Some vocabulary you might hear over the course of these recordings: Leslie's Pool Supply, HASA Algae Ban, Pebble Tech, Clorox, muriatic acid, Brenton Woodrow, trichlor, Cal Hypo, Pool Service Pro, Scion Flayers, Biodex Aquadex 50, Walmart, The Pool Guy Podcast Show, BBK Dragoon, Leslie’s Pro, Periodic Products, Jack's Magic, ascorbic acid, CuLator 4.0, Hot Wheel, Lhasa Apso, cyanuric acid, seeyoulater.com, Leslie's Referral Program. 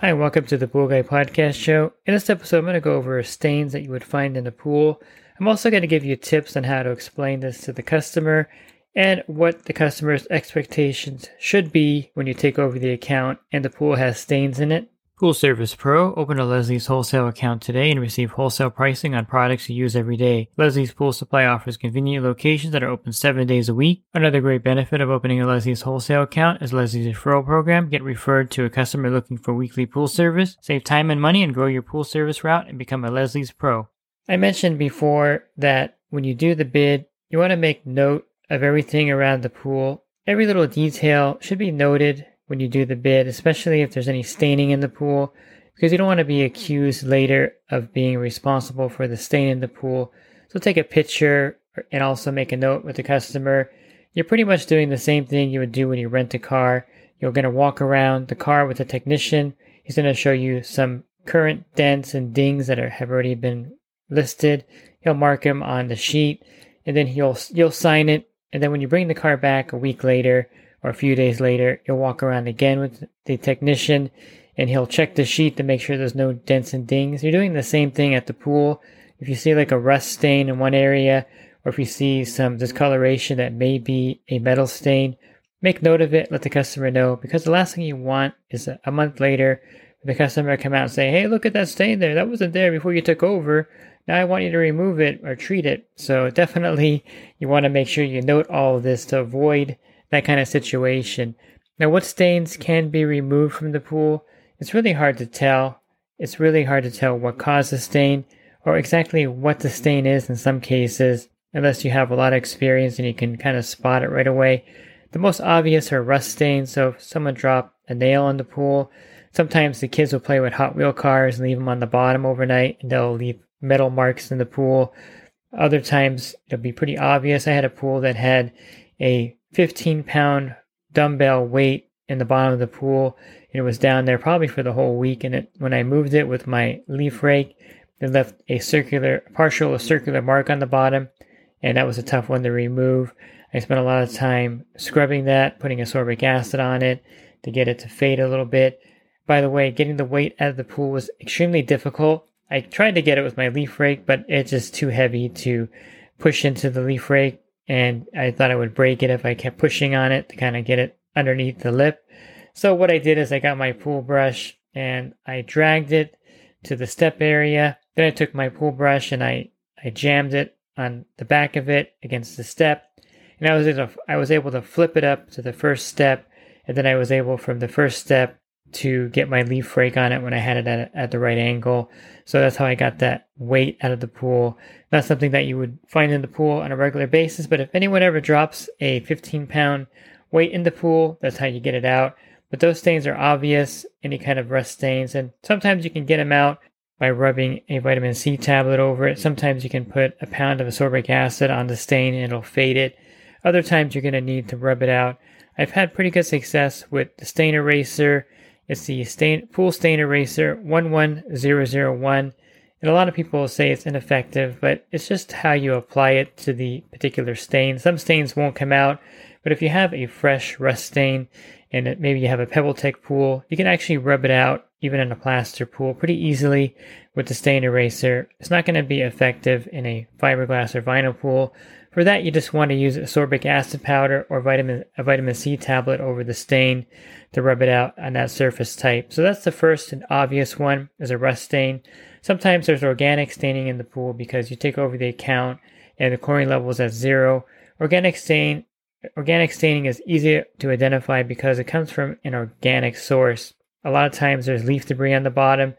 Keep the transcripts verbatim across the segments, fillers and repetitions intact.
Hi, welcome to the Pool Guy Podcast Show. In this episode, I'm going to go over stains that you would find in the pool. I'm also going to give you tips on how to explain this to the customer and what the customer's expectations should be when you take over the account and the pool has stains in it. Pool Service Pro. Open a Leslie's wholesale account today and receive wholesale pricing on products you use every day. Leslie's Pool Supply offers convenient locations that are open seven days a week. Another great benefit of opening a Leslie's wholesale account is Leslie's Referral Program. Get referred to a customer looking for weekly pool service. Save time and money and grow your pool service route and become a Leslie's Pro. I mentioned before that when you do the bid, you want to make note of everything around the pool. Every little detail should be noted when you do the bid, especially if there's any staining in the pool, because you don't want to be accused later of being responsible for the stain in the pool. So take a picture and also make a note with the customer. You're pretty much doing the same thing you would do when you rent a car. You're going to walk around the car with a technician. He's going to show you some current dents and dings that are, have already been listed. He'll mark them on the sheet, and then he'll you'll sign it. And then when you bring the car back a week later, or a few days later, you'll walk around again with the technician and he'll check the sheet to make sure there's no dents and dings. You're doing the same thing at the pool. If you see like a rust stain in one area, or if you see some discoloration that may be a metal stain, make note of it, let the customer know, because the last thing you want is a month later the customer come out and say, hey, look at that stain there. That wasn't there before you took over. Now I want you to remove it or treat it. So definitely you want to make sure you note all of this to avoid that kind of situation. Now, what stains can be removed from the pool? It's really hard to tell. It's really hard to tell what caused the stain or exactly what the stain is in some cases, unless you have a lot of experience and you can kind of spot it right away. The most obvious are rust stains. So if someone dropped a nail in the pool, sometimes the kids will play with Hot Wheel cars and leave them on the bottom overnight, and they'll leave metal marks in the pool. Other times, it'll be pretty obvious. I had a pool that had a fifteen pound dumbbell weight in the bottom of the pool, and it was down there probably for the whole week, and it, when I moved it with my leaf rake, it left a circular partial or circular mark on the bottom, and that was a tough one to remove. I spent a lot of time scrubbing that, putting ascorbic acid on it to get it to fade a little bit. By the way, getting the weight out of the pool was extremely difficult. I tried to get it with my leaf rake, but it's just too heavy to push into the leaf rake, and I thought I would break it if I kept pushing on it to kind of get it underneath the lip. So what I did is I got my pool brush and I dragged it to the step area. Then I took my pool brush and I, I jammed it on the back of it against the step. And I was, able to, I was able to flip it up to the first step. And then I was able from the first step to get my leaf rake on it when I had it at, at the right angle. So that's how I got that weight out of the pool. Not something that you would find in the pool on a regular basis, but if anyone ever drops a fifteen pound weight in the pool, that's how you get it out. But those stains are obvious, any kind of rust stains, and sometimes you can get them out by rubbing a vitamin C tablet over it. Sometimes you can put a pound of ascorbic acid on the stain and it'll fade it. Other times you're going to need to rub it out. I've had pretty good success with the stain eraser. It's the stain, Pool Stain Eraser one one zero zero one, and a lot of people say it's ineffective, but it's just how you apply it to the particular stain. Some stains won't come out, but if you have a fresh rust stain and it, maybe you have a Pebble Tech pool, you can actually rub it out even in a plaster pool pretty easily with the stain eraser. It's not going to be effective in a fiberglass or vinyl pool. For that, you just want to use ascorbic acid powder or vitamin a vitamin C tablet over the stain to rub it out on that surface type. So that's the first and obvious one, is a rust stain. Sometimes there's organic staining in the pool because you take over the account and the chlorine level is at zero. Organic stain, organic staining is easier to identify because it comes from an organic source. A lot of times there's leaf debris on the bottom,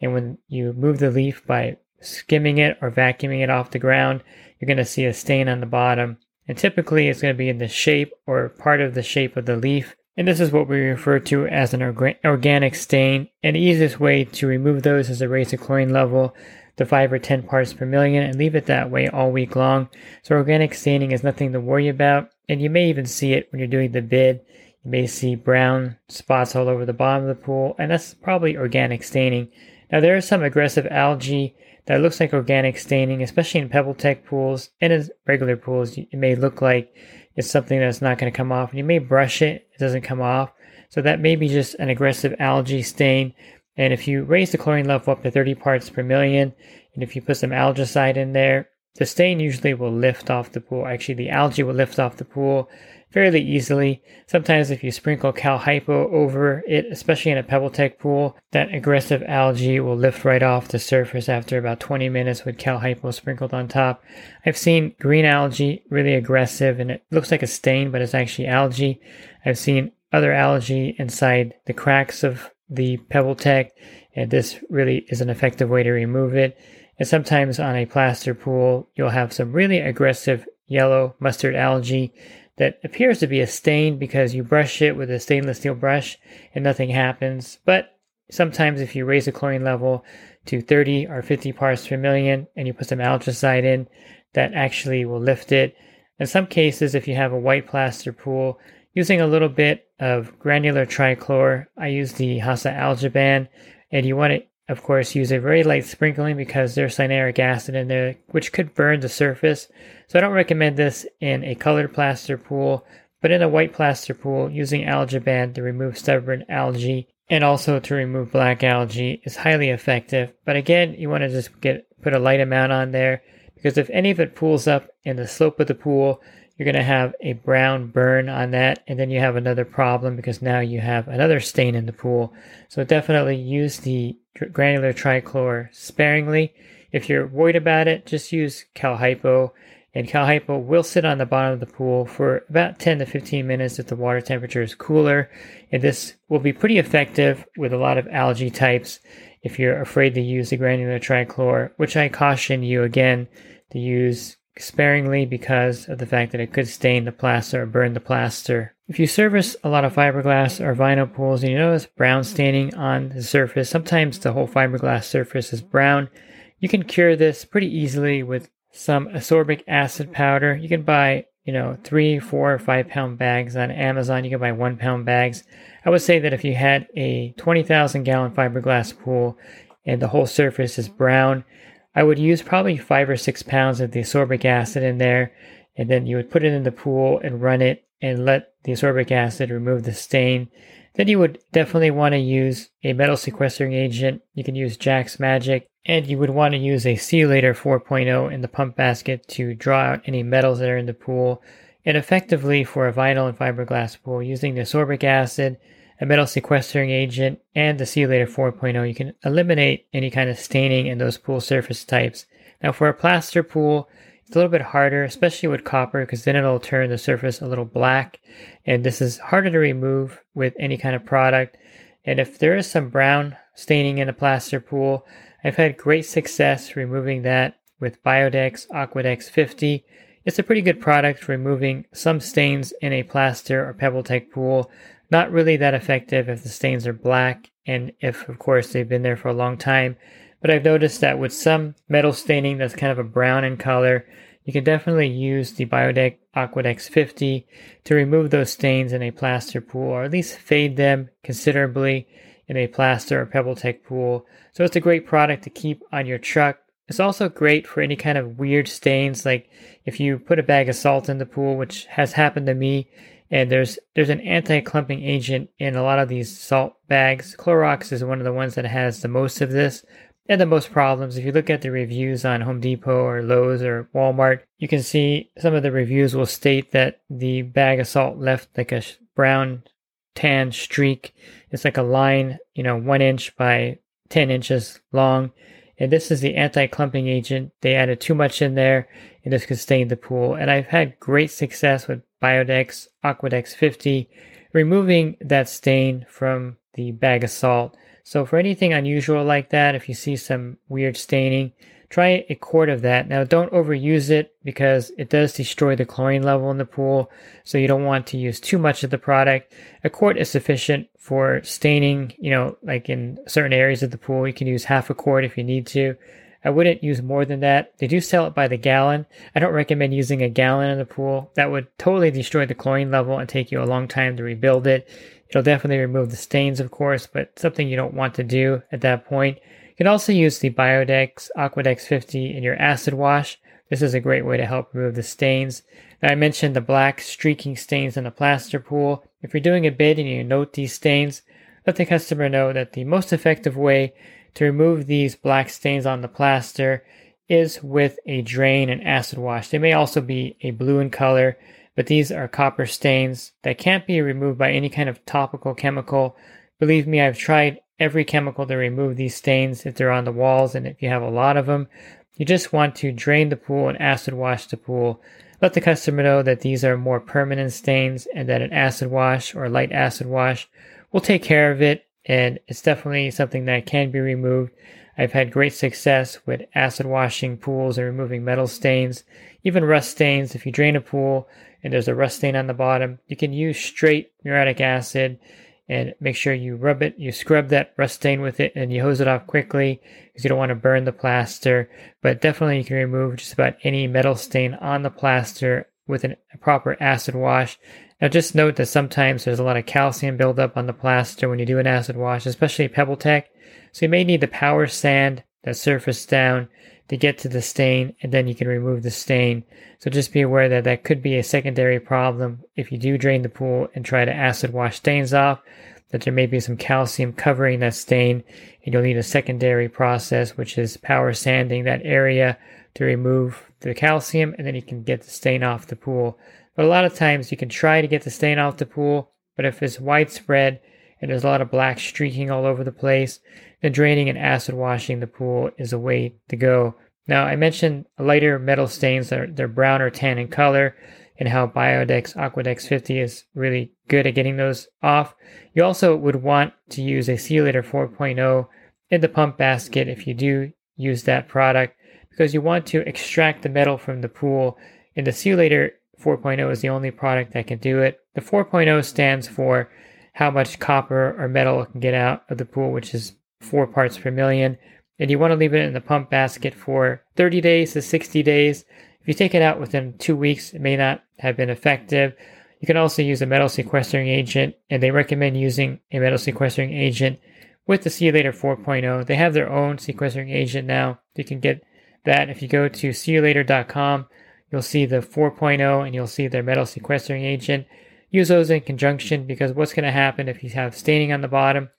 and when you move the leaf by skimming it or vacuuming it off the ground, you're going to see a stain on the bottom. and typically it's going to be in the shape or part of the shape of the leaf. And this is what we refer to as an orga- organic stain. And the easiest way to remove those is to raise the chlorine level to five or ten parts per million and leave it that way all week long. So organic staining is nothing to worry about. And you may even see it when you're doing the bid. You may see brown spots all over the bottom of the pool, and that's probably organic staining. Now there is some aggressive algae that looks like organic staining, especially in Pebble Tech pools and in regular pools. It may look like it's something that's not going to come off. You may brush it, it doesn't come off. So that may be just an aggressive algae stain. And if you raise the chlorine level up to thirty parts per million, and if you put some algicide in there, the stain usually will lift off the pool. Actually, the algae will lift off the pool fairly easily. Sometimes if you sprinkle Cal Hypo over it, especially in a Pebble Tech pool, that aggressive algae will lift right off the surface after about twenty minutes with Cal Hypo sprinkled on top. I've seen green algae, really aggressive, and it looks like a stain, but it's actually algae. I've seen other algae inside the cracks of the Pebble Tech, and this really is an effective way to remove it. And sometimes on a plaster pool, you'll have some really aggressive yellow mustard algae that appears to be a stain because you brush it with a stainless steel brush and nothing happens. But sometimes if you raise the chlorine level to thirty or fifty parts per million and you put some algicide in, that actually will lift it. In some cases, if you have a white plaster pool, using a little bit of granular trichlor, I use the HASA Algae Ban, and you want to, of course, use a very light sprinkling because there's cyanuric acid in there, which could burn the surface. So I don't recommend this in a colored plaster pool, but in a white plaster pool, using Algae Ban to remove stubborn algae and also to remove black algae is highly effective. But again, you want to just get put a light amount on there because if any of it pools up in the slope of the pool, you're going to have a brown burn on that, and then you have another problem because now you have another stain in the pool. So definitely use the granular trichlor sparingly. If you're worried about it, just use Cal Hypo, and Cal Hypo will sit on the bottom of the pool for about ten to fifteen minutes if the water temperature is cooler, and this will be pretty effective with a lot of algae types if you're afraid to use the granular trichlor, which I caution you again to use sparingly because of the fact that it could stain the plaster or burn the plaster. If you service a lot of fiberglass or vinyl pools and you notice brown staining on the surface, sometimes the whole fiberglass surface is brown, you can cure this pretty easily with some ascorbic acid powder. You can buy, you know, three, four, or five pound bags on Amazon. You can buy one pound bags. I would say that if you had a twenty thousand gallon fiberglass pool and the whole surface is brown, I would use probably five or six pounds of the ascorbic acid in there, and then you would put it in the pool and run it and let the ascorbic acid remove the stain. Then you would definitely want to use a metal sequestering agent. You can use Jack's Magic, and you would want to use a CuLator four point oh in the pump basket to draw out any metals that are in the pool. And effectively for a vinyl and fiberglass pool, using the ascorbic acid, a metal sequestering agent, and the CuLator four point oh, you can eliminate any kind of staining in those pool surface types. Now for a plaster pool, it's a little bit harder, especially with copper, because then it'll turn the surface a little black, and this is harder to remove with any kind of product. And if there is some brown staining in a plaster pool, I've had great success removing that with Biodex Aquadex fifty. It's a pretty good product for removing some stains in a plaster or Pebble Tech pool. Not really that effective if the stains are black and if, of course, they've been there for a long time. But I've noticed that with some metal staining that's kind of a brown in color, you can definitely use the Biodex Aquadex fifty to remove those stains in a plaster pool, or at least fade them considerably in a plaster or Pebble Tech pool. So it's a great product to keep on your truck. It's also great for any kind of weird stains, like if you put a bag of salt in the pool, which has happened to me. And there's there's an anti-clumping agent in a lot of these salt bags. Clorox is one of the ones that has the most of this and the most problems. If you look at the reviews on Home Depot or Lowe's or Walmart, you can see some of the reviews will state that the bag of salt left like a brown tan streak. It's like a line, you know, one inch by ten inches long. And this is the anti-clumping agent. They added too much in there, and this could stain the pool. And I've had great success with Biodex Aquadex fifty removing that stain from the bag of salt. So for anything unusual like that, if you see some weird staining, try a quart of that. Now, don't overuse it because it does destroy the chlorine level in the pool, so you don't want to use too much of the product. A quart is sufficient for staining, you know, like in certain areas of the pool. You can use half a quart if you need to. I wouldn't use more than that. They do sell it by the gallon. I don't recommend using a gallon in the pool. That would totally destroy the chlorine level and take you a long time to rebuild it. It'll definitely remove the stains, of course, but something you don't want to do at that point. You can also use the Biodex Aquadex fifty in your acid wash. This is a great way to help remove the stains. Now, I mentioned the black streaking stains in the plaster pool. If you're doing a bid and you note these stains, let the customer know that the most effective way to remove these black stains on the plaster is with a drain and acid wash. They may also be a blue in color, but these are copper stains that can't be removed by any kind of topical chemical. Believe me, I've tried every chemical to remove these stains if they're on the walls, and if you have a lot of them. You just want to drain the pool and acid wash the pool. Let the customer know that these are more permanent stains and that an acid wash or light acid wash will take care of it. And it's definitely something that can be removed. I've had great success with acid washing pools and removing metal stains, even rust stains. If you drain a pool and there's a rust stain on the bottom, you can use straight muriatic acid and make sure you rub it, you scrub that rust stain with it, and you hose it off quickly because you don't want to burn the plaster. But definitely you can remove just about any metal stain on the plaster with a proper acid wash. Now, just note that sometimes there's a lot of calcium buildup on the plaster when you do an acid wash, especially Pebble Tech. So you may need to power sand that surface down to get to the stain, and then you can remove the stain. So just be aware that that could be a secondary problem if you do drain the pool and try to acid wash stains off, that there may be some calcium covering that stain, and you'll need a secondary process, which is power sanding that area to remove the calcium, and then you can get the stain off the pool. But a lot of times you can try to get the stain off the pool, but if it's widespread and there's a lot of black streaking all over the place, then draining and acid washing the pool is a way to go. Now, I mentioned lighter metal stains that are they're brown or tan in color, and how Biodex Aquadex fifty is really good at getting those off. You also would want to use a CuLator four point oh in the pump basket if you do use that product, because you want to extract the metal from the pool, and the CuLator four point oh is the only product that can do it. The four point oh stands for how much copper or metal can get out of the pool, which is four parts per million. And you want to leave it in the pump basket for thirty days to sixty days. If you take it out within two weeks, it may not have been effective. You can also use a metal sequestering agent, and they recommend using a metal sequestering agent with the CuLator four point oh. They have their own sequestering agent now. You can get that if you go to see you later dot com. You'll see the four point oh and you'll see their metal sequestering agent. Use those in conjunction, because what's going to happen if you have staining on the bottom,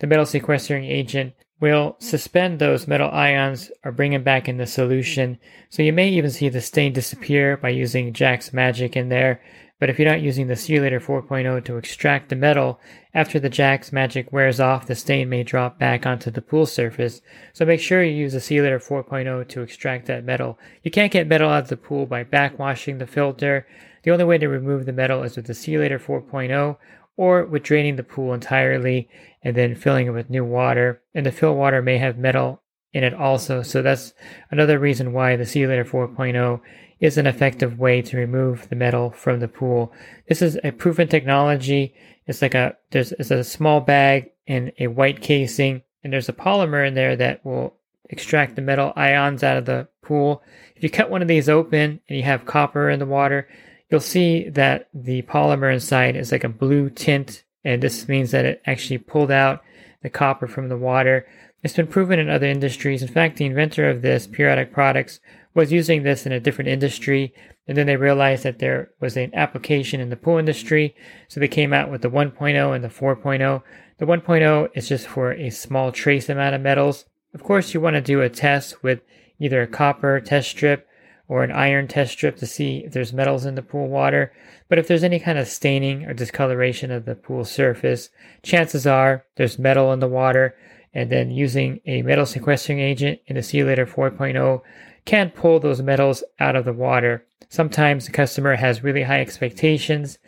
the metal sequestering agent will suspend those metal ions or bring them back in the solution. So you may even see the stain disappear by using Jack's Magic in there. But if you're not using the CuLator four point oh to extract the metal, after the Jack's Magic wears off, the stain may drop back onto the pool surface. So make sure you use the CuLator four point oh to extract that metal. You can't get metal out of the pool by backwashing the filter. The only way to remove the metal is with the CuLator four point oh, or with draining the pool entirely and then filling it with new water. And the fill water may have metal in it also. So that's another reason why the CuLator four point oh is an effective way to remove the metal from the pool. This is a proven technology. It's like a there's it's a small bag and a white casing, and there's a polymer in there that will extract the metal ions out of the pool. If you cut one of these open and you have copper in the water, you'll see that the polymer inside is like a blue tint, and this means that it actually pulled out the copper from the water. It's been proven in other industries. In fact, the inventor of this, Periodic Products, was using this in a different industry, and then they realized that there was an application in the pool industry, so they came out with the one point oh and the four point oh. The one point oh is just for a small trace amount of metals. Of course, you want to do a test with either a copper test strip or an iron test strip to see if there's metals in the pool water, but if there's any kind of staining or discoloration of the pool surface, chances are there's metal in the water. And then using a metal sequestering agent in the CuLator four point oh can pull those metals out of the water. Sometimes the customer has really high expectations.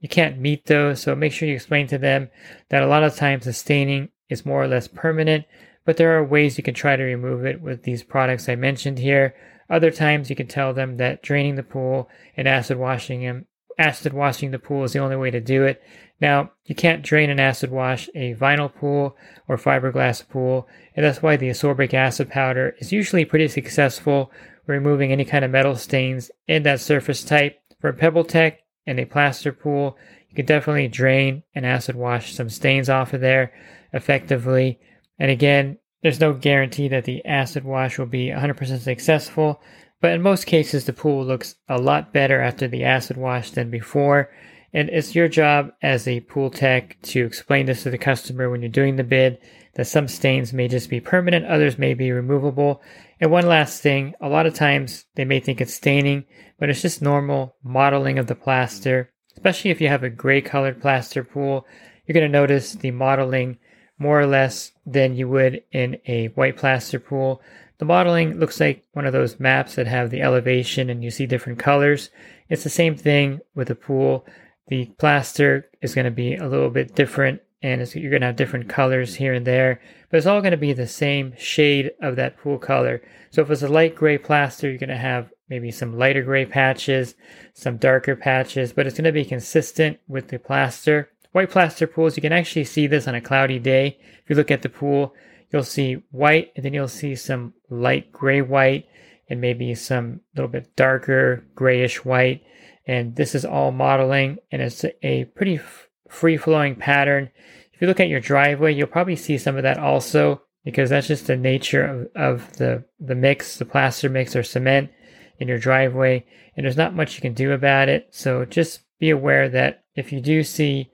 You can't meet those, so make sure you explain to them that a lot of times the staining is more or less permanent, but there are ways you can try to remove it with these products I mentioned here. Other times you can tell them that draining the pool and acid washing them, acid washing the pool is the only way to do it. Now, you can't drain and acid wash a vinyl pool or fiberglass pool, and that's why the ascorbic acid powder is usually pretty successful removing any kind of metal stains in that surface type. For Pebble Tech and a plaster pool, you can definitely drain and acid wash some stains off of there effectively. And again, there's no guarantee that the acid wash will be one hundred percent successful, but in most cases, the pool looks a lot better after the acid wash than before. And it's your job as a pool tech to explain this to the customer when you're doing the bid, that some stains may just be permanent, others may be removable. And one last thing, a lot of times they may think it's staining, but it's just normal modeling of the plaster. Especially if you have a gray colored plaster pool, you're going to notice the modeling more or less than you would in a white plaster pool. The modeling looks like one of those maps that have the elevation and you see different colors. It's the same thing with a pool. The plaster is going to be a little bit different and it's, you're going to have different colors here and there, but it's all going to be the same shade of that pool color. So if it's a light gray plaster, you're going to have maybe some lighter gray patches, some darker patches, but it's going to be consistent with the plaster. White plaster pools, you can actually see this on a cloudy day. If you look at the pool, you'll see white, and then you'll see some light gray white and maybe some little bit darker grayish white. And this is all modeling, and it's a pretty f- free-flowing pattern. If you look at your driveway, you'll probably see some of that also, because that's just the nature of, of the, the mix, the plaster mix or cement in your driveway, and there's not much you can do about it. So just be aware that if you do see